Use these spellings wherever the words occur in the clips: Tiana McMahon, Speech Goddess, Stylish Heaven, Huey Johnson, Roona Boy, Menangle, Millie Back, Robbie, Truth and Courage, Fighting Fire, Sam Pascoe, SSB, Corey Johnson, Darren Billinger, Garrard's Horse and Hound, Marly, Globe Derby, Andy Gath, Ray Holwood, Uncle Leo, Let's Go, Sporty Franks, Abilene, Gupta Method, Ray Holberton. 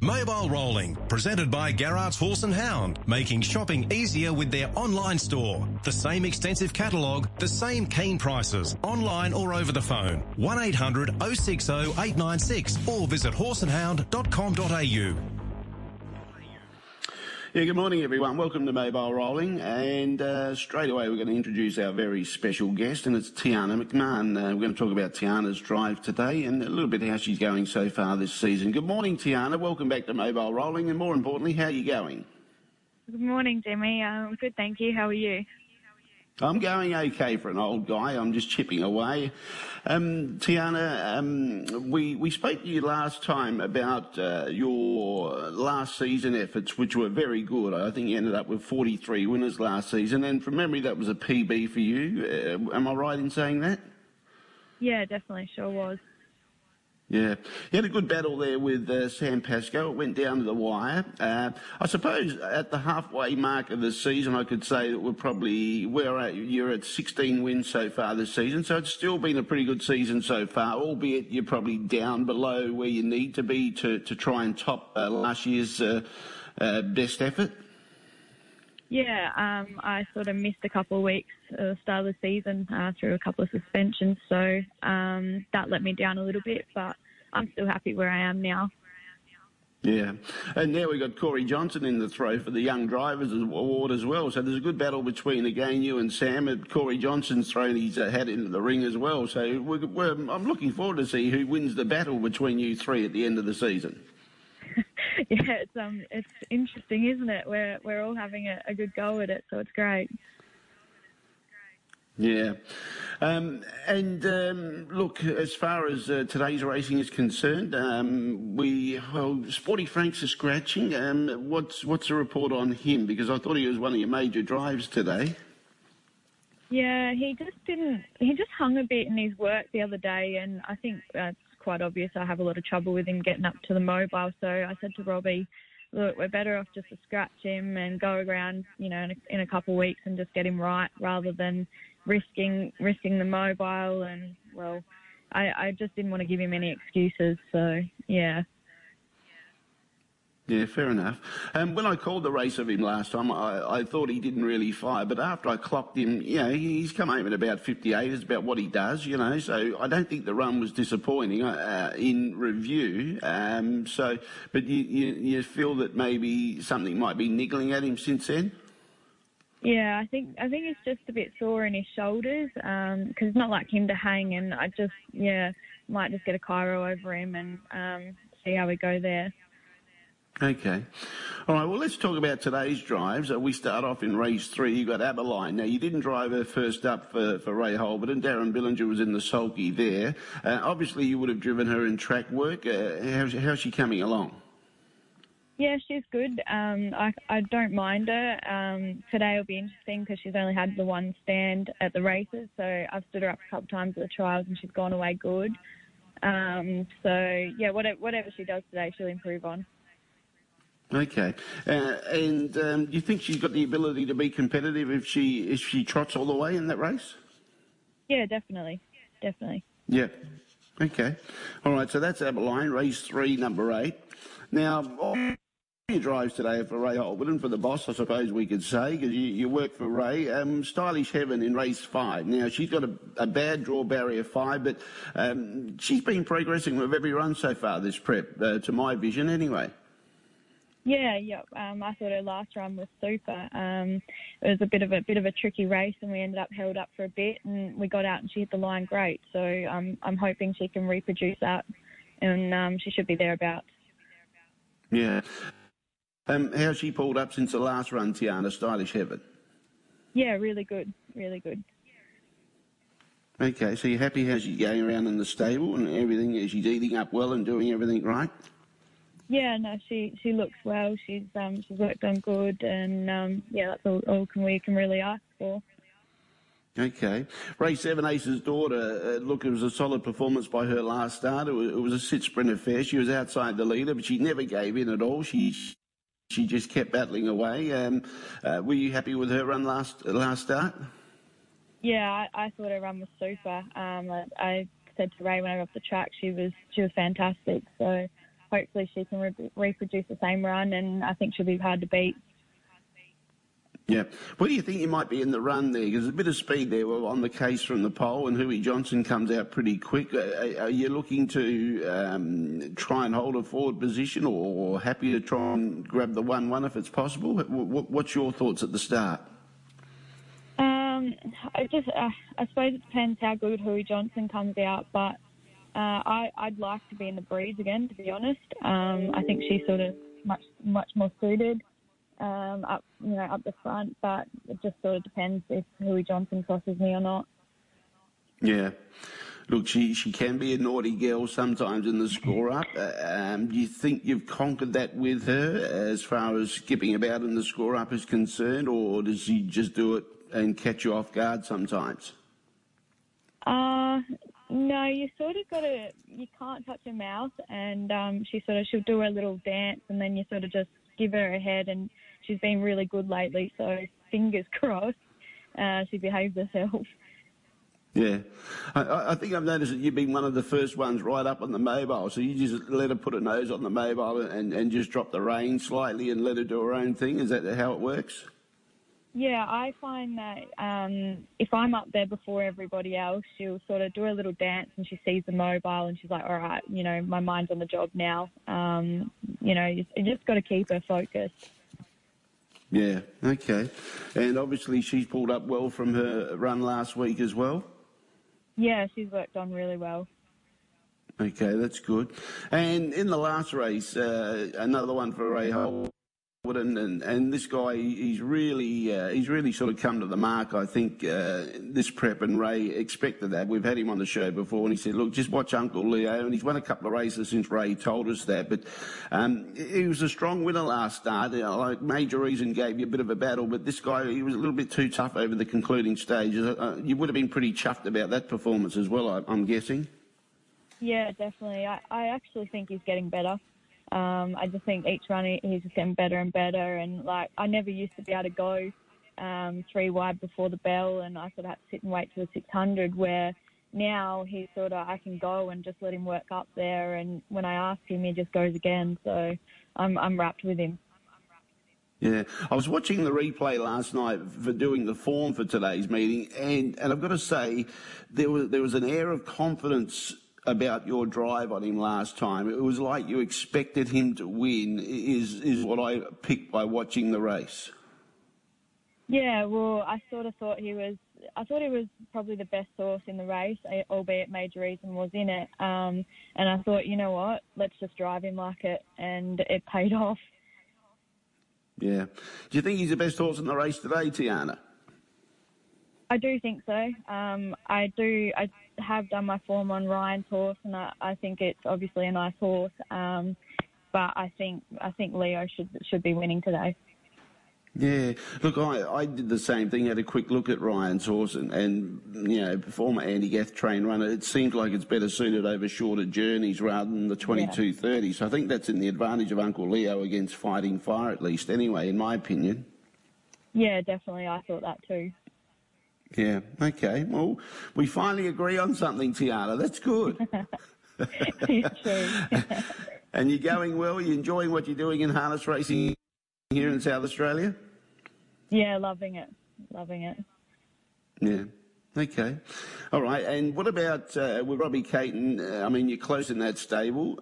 Mobile Rolling, presented by Garrard's Horse and Hound, making shopping easier with their online store. The same extensive catalogue, the same keen prices, online or over the phone. 1800 060 896 or visit horseandhound.com.au. Yeah, good morning, everyone. Welcome to Mobile Rolling. And straight away, we're going to introduce our very special guest, and it's Tiana McMahon. We're going to talk about Tiana's drive today and a little bit how she's going so far this season. Good morning, Tiana. Welcome back to Mobile Rolling, and more importantly, how are you going? Good morning, Jimmy. I'm good, thank you. How are you? I'm going okay for an old guy. I'm just chipping away. Tiana, we spoke to you last time about your last season efforts, which were very good. I think you ended up with 43 winners last season, and from memory, that was a PB for you. Am I right in saying that? Yeah, definitely, sure was. Yeah, you had a good battle there with Sam Pascoe. It went down to the wire. I suppose at the halfway mark of the season, I could say that we're probably you're at 16 wins so far this season, so it's still been a pretty good season so far, albeit you're probably down below where you need to be to try and top last year's best effort. Yeah, I sort of missed a couple of weeks at the start of the season through a couple of suspensions, so that let me down a little bit, but I'm still happy where I am now. Yeah, and now we've got Corey Johnson in the throw for the Young Drivers Award as well. So there's a good battle between, again, you and Sam, and Corey Johnson's thrown his hat into the ring as well. So I'm looking forward to see who wins the battle between you three at the end of the season. Yeah, it's interesting, isn't it? We're all having a good go at it, so it's great. Yeah. Look, as far as today's racing is concerned, Sporty Franks is scratching. What's the report on him? Because I thought he was one of your major drives today. Yeah, he just hung a bit in his work the other day, and I think that's quite obvious. I have a lot of trouble with him getting up to the mobile, so I said to Robbie, look, we're better off just to scratch him and go around, you know, in a couple of weeks and just get him right, rather than risking the mobile. And well, I just didn't want to give him any excuses, so yeah. Yeah, fair enough. When I called the race of him last time, I thought he didn't really fire, but after I clocked him, you know, he's come home at about 58. It's about what he does, you know, so I don't think the run was disappointing in review. But you feel that maybe something might be niggling at him since then? Yeah, I think it's just a bit sore in his shoulders, because it's not like him to hang, and I just, yeah, might just get a chiro over him and see how we go there. Okay. All right, well, let's talk about today's drives. We start off in race 3. You got Abilene. Now, you didn't drive her first up for Ray Holberton. Darren Billinger was in the sulky there. Obviously, you would have driven her in track work. How's she coming along? Yeah, she's good. I don't mind her. Today will be interesting because she's only had the one stand at the races, so I've stood her up a couple of times at the trials and she's gone away good. So, yeah, whatever she does today, she'll improve on. Okay, do you think she's got the ability to be competitive if she trots all the way in that race? Yeah, definitely. Yeah, okay, all right. So that's Abilene, race 3, number 8. Now, your drives today for Ray Holberton, for the boss, I suppose we could say, because you work for Ray. Stylish Heaven in race 5. Now, she's got a bad draw barrier 5, but she's been progressing with every run so far this prep, to my vision, anyway. Yeah. I thought her last run was super. It was a bit of a tricky race, and we ended up held up for a bit, and we got out and she hit the line great. So I'm hoping she can reproduce that, and she should be thereabouts. Yeah. How's she pulled up since the last run, Tiana, Stylish Heaven? Yeah, really good. Okay, so you're happy how she's going around in the stable and everything? She's eating up well and doing everything right? Yeah, no, she looks well. She's worked on good, and yeah, that's all we can really ask for. Okay, race 7, Ace's Daughter. Look, it was a solid performance by her last start. It was a sit sprint affair. She was outside the leader, but she never gave in at all. She just kept battling away. Were you happy with her run last start? Yeah, I thought her run was super. I said to Ray when I got off the track, she was fantastic. So hopefully she can reproduce the same run, and I think she'll be hard to beat. Yeah. Where do you think you might be in the run there? Because there's a bit of speed there on the case from the pole, and Huey Johnson comes out pretty quick. Are you looking to try and hold a forward position, or happy to try and grab the 1-1 if it's possible? What's your thoughts at the start? I suppose it depends how good Huey Johnson comes out, but I'd like to be in the breeze again, to be honest. I think she's sort of much more suited up the front, but it just sort of depends if Huey Johnson crosses me or not. Yeah. Look, she can be a naughty girl sometimes in the score-up. Do you think you've conquered that with her as far as skipping about in the score-up is concerned, or does she just do it and catch you off guard sometimes? No, you sort of got to... You can't touch her mouth, and she'll do her little dance, and then you sort of just give her a head, and she's been really good lately, so fingers crossed she behaves herself. Yeah. I think I've noticed that you've been one of the first ones right up on the mobile, so you just let her put her nose on the mobile and just drop the reins slightly and let her do her own thing. Is that how it works? Yeah, I find that if I'm up there before everybody else, she'll sort of do a little dance and she sees the mobile and she's like, all right, my mind's on the job now. You just got to keep her focused. Yeah, okay. And obviously she's pulled up well from her run last week as well? Yeah, she's worked on really well. Okay, that's good. And in the last race, another one for Ray Holwood. And this guy, he's really sort of come to the mark. I think this prep, and Ray expected that. We've had him on the show before, and he said, look, just watch Uncle Leo. And he's won a couple of races since Ray told us that. But he was a strong winner last start. Like Major Reason gave you a bit of a battle, but this guy, he was a little bit too tough over the concluding stages. You would have been pretty chuffed about that performance as well, I'm guessing. Yeah, definitely. I actually think he's getting better. I just think each run he's just getting better and better, and like I never used to be able to go three wide before the bell, and I sort of had to sit and wait till the 600, where now I can go and just let him work up there, and when I ask him he just goes again, so I'm wrapped with him. Yeah, I was watching the replay last night for doing the form for today's meeting, and I've got to say there was an air of confidence about your drive on him last time. It was like you expected him to win, is what I picked by watching the race. Yeah, well, I thought he was probably the best horse in the race, albeit Major Reason was in it. And I thought, you know what, let's just drive him like it, and it paid off. Yeah. Do you think he's the best horse in the race today, Tiana? I do think so. I have done my form on Ryan's horse, and I think it's obviously a nice horse, but I think Leo should be winning today. Yeah, look, I did the same thing, had a quick look at Ryan's horse, and former Andy Gath train runner, it seems like it's better suited over shorter journeys rather than the 22.30, yeah. So I think that's in the advantage of Uncle Leo against Fighting Fire, at least anyway, in my opinion. Yeah, definitely, I thought that too. Yeah, okay. Well, we finally agree on something, Tiana. That's good. True. And you're going well? You're enjoying what you're doing in harness racing here in South Australia? Yeah, loving it. Loving it. Yeah. Okay. All right. And what about with Robbie Caton? I mean, you're close in that stable.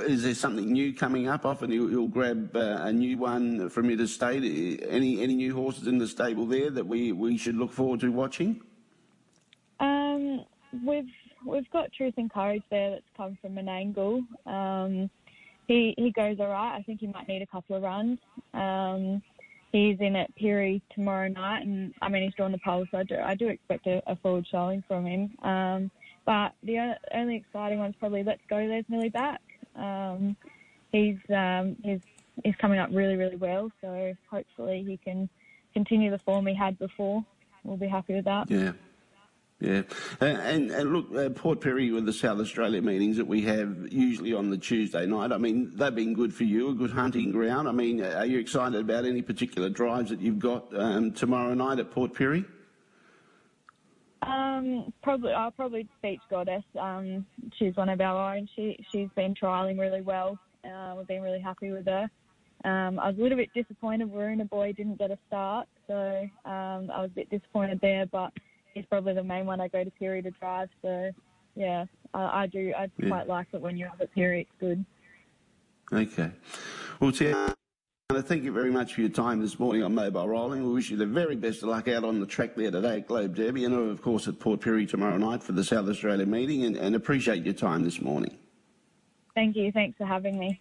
Is there something new coming up? Often he'll grab a new one from your estate. Any new horses in the stable there that we should look forward to watching? We've got Truth and Courage there that's come from Menangle. He goes all right. I think he might need a couple of runs. He's in at Pirie tomorrow night, and I mean he's drawn the pole, so I do expect a forward showing from him. But the only exciting one's probably Let's Go. There's Millie Back. He's coming up really, really well, so hopefully he can continue the form he had before. We'll be happy with that. Yeah. Yeah, and look, Port Pirie with the South Australia meetings that we have usually on the Tuesday night, I mean, they've been good for you, a good hunting ground. I mean, are you excited about any particular drives that you've got tomorrow night at Port Pirie? Probably Speech Goddess. She's one of our own. She's been trialling really well. We've been really happy with her. I was a little bit disappointed Roona Boy didn't get a start, so I was a bit disappointed there. But he's probably the main one I go to Pirie to drive. So yeah, I quite like it when you're up at Pirie. It's good. Okay. Well, Tiana, thank you very much for your time this morning on Mobile Rolling. We wish you the very best of luck out on the track there today at Globe Derby and, of course, at Port Pirie tomorrow night for the South Australia meeting, and appreciate your time this morning. Thank you. Thanks for having me.